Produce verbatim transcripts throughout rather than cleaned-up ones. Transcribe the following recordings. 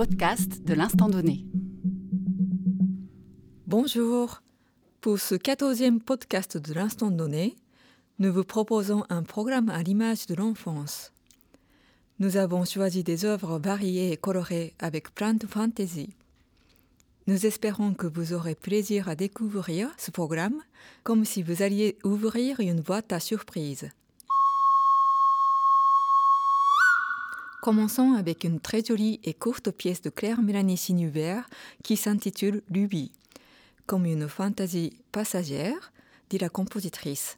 podcast de l'Instant Donné. Bonjour. Pour ce quatorzième podcast de l'Instant Donné, nous vous proposons un programme à l'image de l'enfance. Nous avons choisi des œuvres variées et colorées avec plein de fantaisie. Nous espérons que vous aurez plaisir à découvrir ce programme, comme si vous alliez ouvrir une boîte à surprises. Commençons avec une très jolie et courte pièce de Claire Mélanie Sinuvert qui s'intitule « Lubie », comme une fantaisie passagère, dit la compositrice.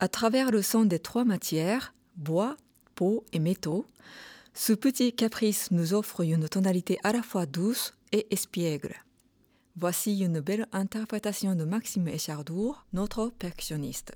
À travers le son des trois matières, bois, peau et métaux, ce petit caprice nous offre une tonalité à la fois douce et espiègle. Voici une belle interprétation de Maxime Echardour, notre percussionniste.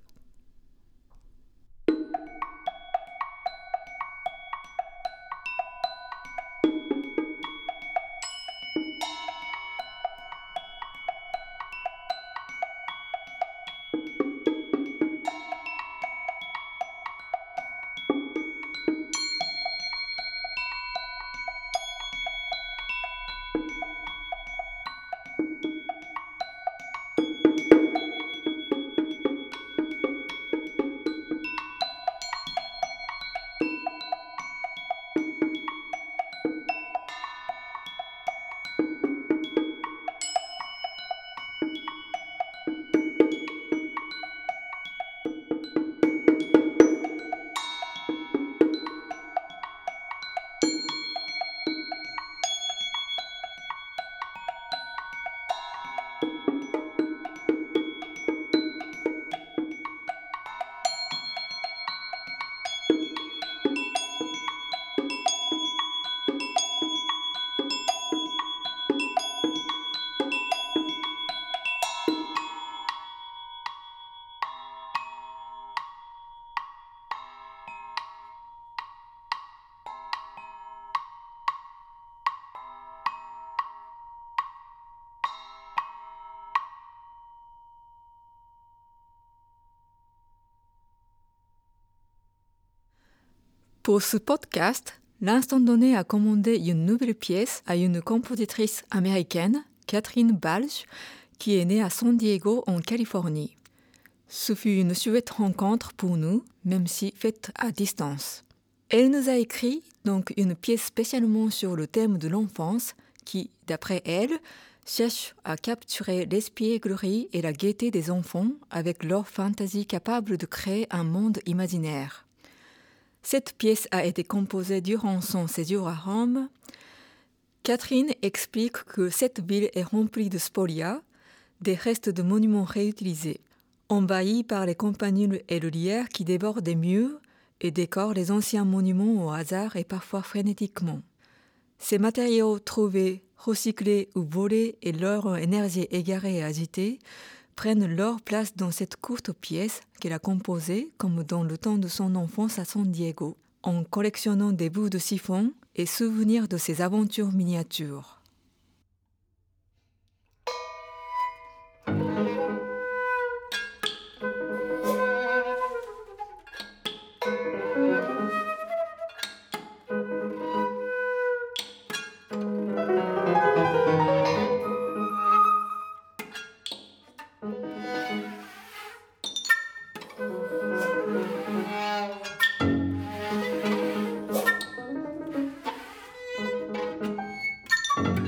Pour ce podcast, l'Instant Donné a commandé une nouvelle pièce à une compositrice américaine, Catherine Balch, qui est née à San Diego, en Californie. Ce fut une chouette rencontre pour nous, même si faite à distance. Elle nous a écrit donc une pièce spécialement sur le thème de l'enfance qui, d'après elle, cherche à capturer l'espièglerie et la gaieté des enfants avec leur fantaisie capable de créer un monde imaginaire. Cette pièce a été composée durant son séjour à Rome. Catherine explique que cette ville est remplie de spolias, des restes de monuments réutilisés, envahis par les campanules et le lierre qui débordent des murs et décorent les anciens monuments au hasard et parfois frénétiquement. Ces matériaux trouvés, recyclés ou volés et leur énergie égarée et agitée prennent leur place dans cette courte pièce qu'elle a composée comme dans le temps de son enfance à San Diego, en collectionnant des bouts de chiffon et souvenirs de ses aventures miniatures. Thank you.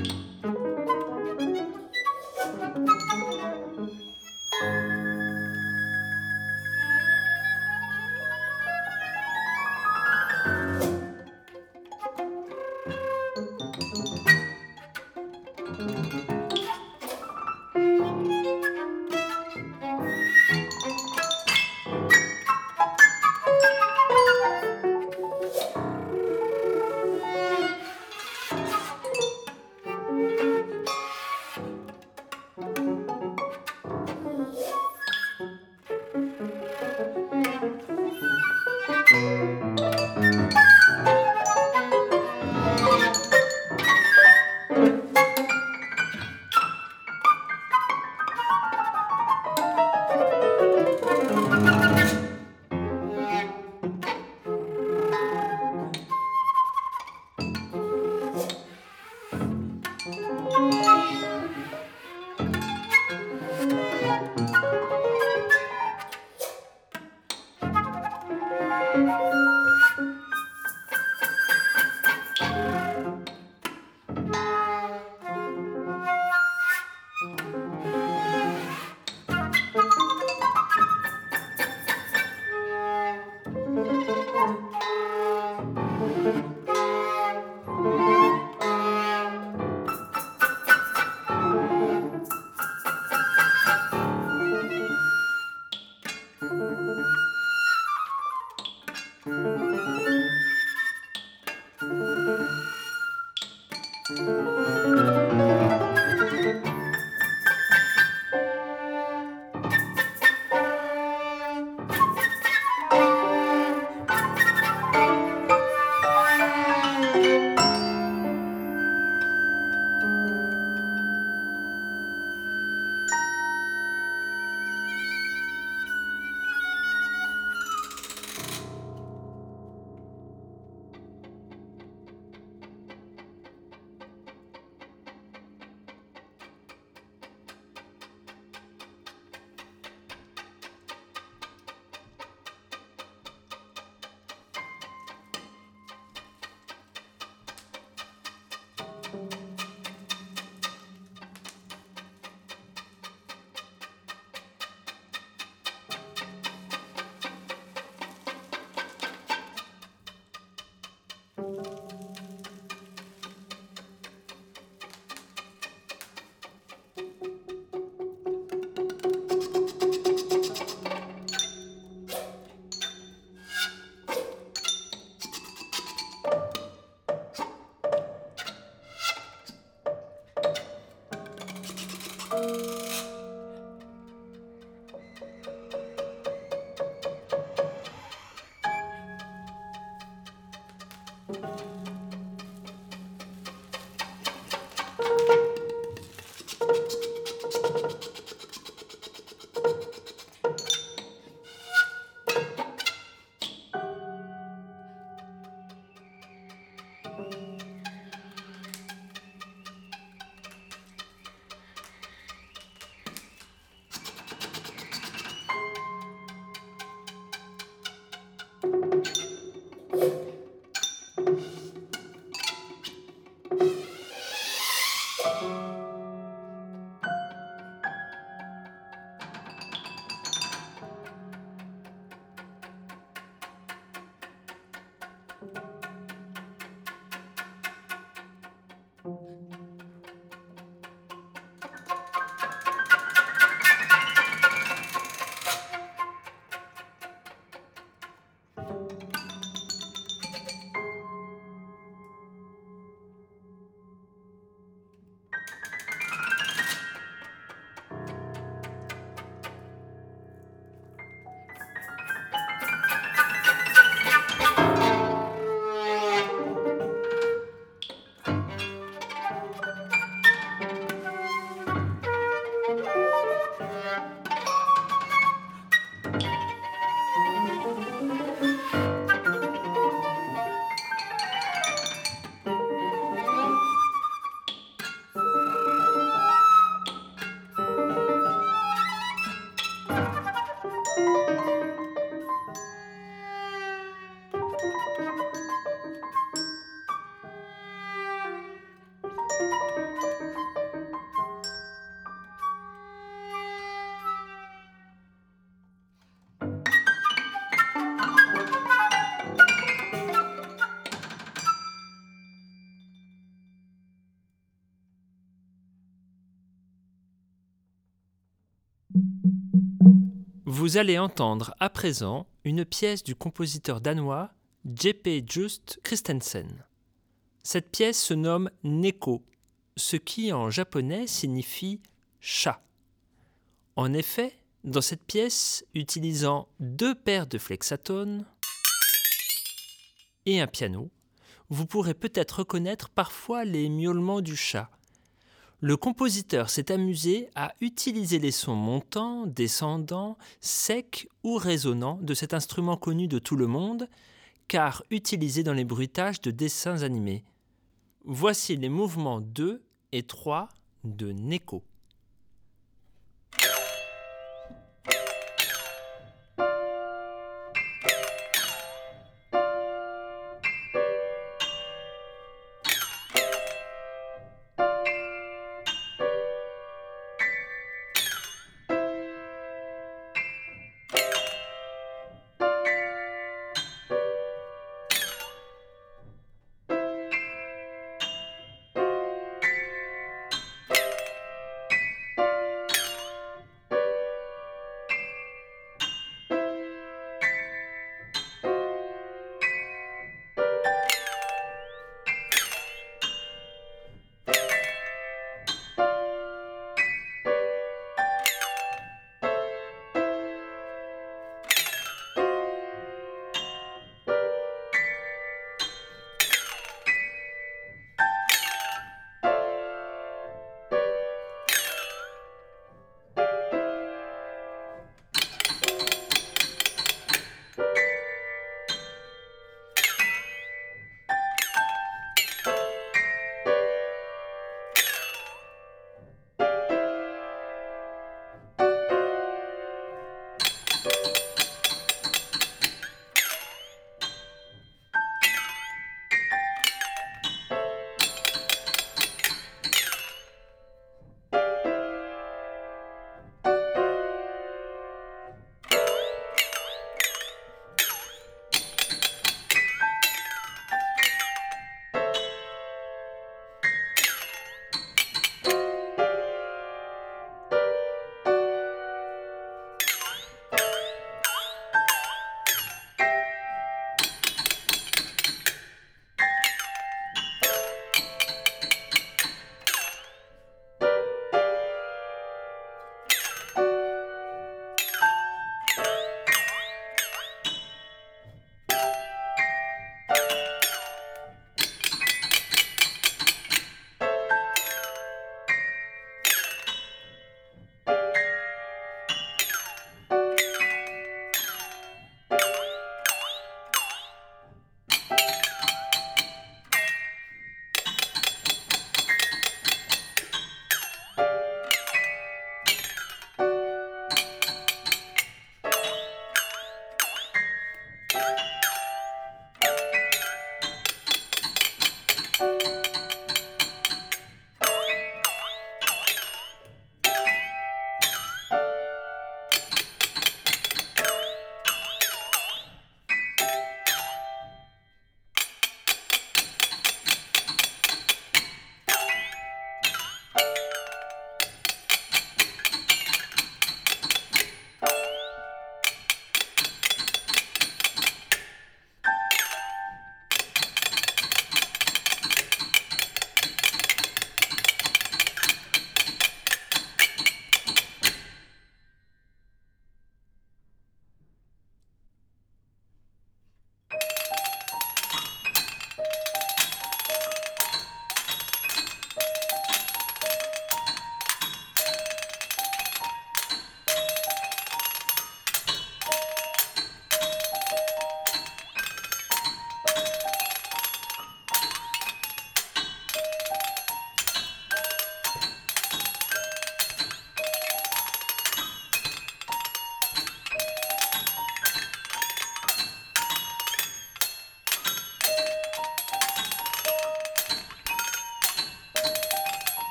Vous allez entendre à présent une pièce du compositeur danois Jeppe Just Christensen. Cette pièce se nomme Neko, ce qui en japonais signifie chat. En effet, dans cette pièce, utilisant deux paires de flexatones et un piano, vous pourrez peut-être reconnaître parfois les miaulements du chat. Le compositeur s'est amusé à utiliser les sons montants, descendants, secs ou résonnants de cet instrument connu de tout le monde, car utilisé dans les bruitages de dessins animés. Voici les mouvements deux et trois de Neko.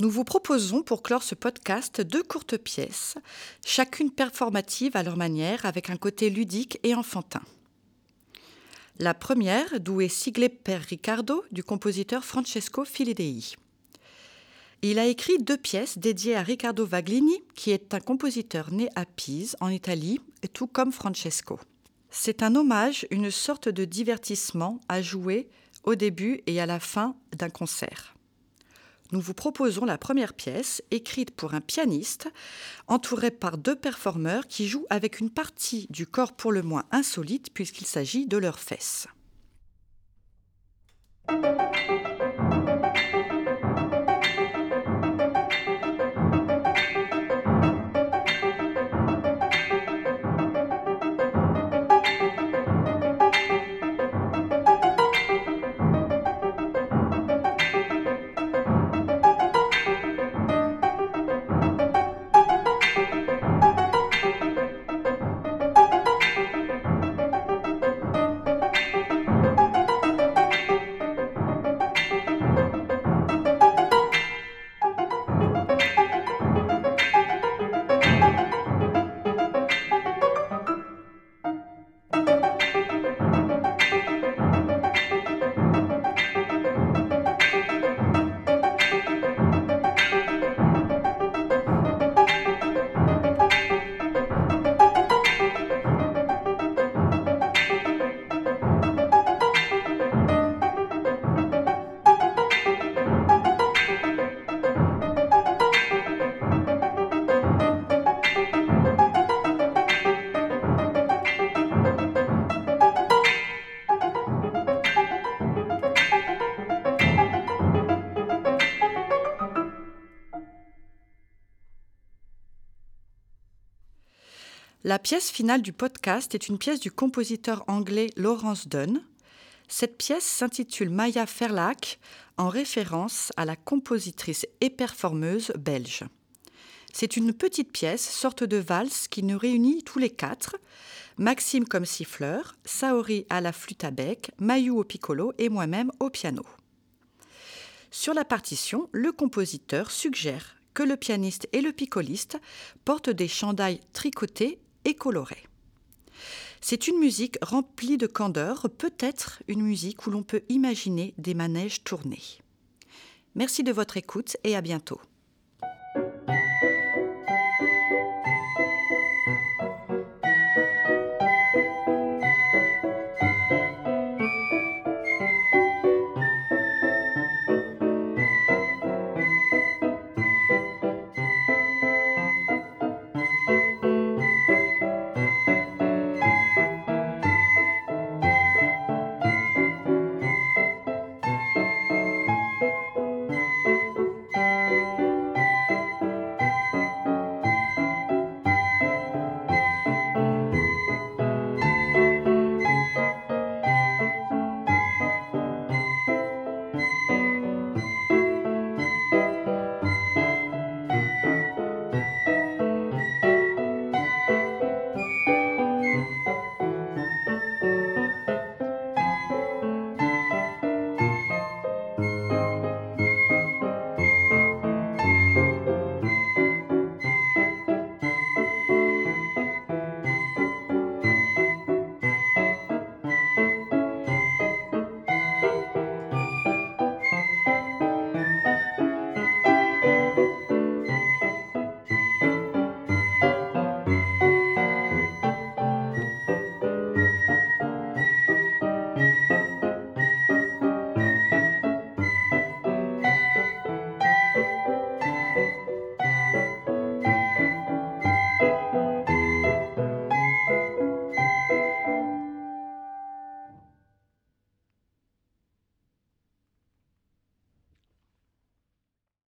Nous vous proposons pour clore ce podcast deux courtes pièces, chacune performative à leur manière, avec un côté ludique et enfantin. La première, d'où est siglée per Riccardo, du compositeur Francesco Filidei. Il a écrit deux pièces dédiées à Riccardo Vaglini, qui est un compositeur né à Pise, en Italie, tout comme Francesco. C'est un hommage, une sorte de divertissement à jouer au début et à la fin d'un concert. Nous vous proposons la première pièce, écrite pour un pianiste, entourée par deux performeurs qui jouent avec une partie du corps pour le moins insolite, puisqu'il s'agit de leurs fesses. La pièce finale du podcast est une pièce du compositeur anglais Lawrence Dunn. Cette pièce s'intitule Maya Ferlach, en référence à la compositrice et performeuse belge. C'est une petite pièce, sorte de valse, qui nous réunit tous les quatre, Maxime comme siffleur, Saori à la flûte à bec, Mayu au piccolo et moi-même au piano. Sur la partition, le compositeur suggère que le pianiste et le piccoliste portent des chandails tricotés et colorée. C'est une musique remplie de candeur, peut-être une musique où l'on peut imaginer des manèges tournés. Merci de votre écoute et à bientôt.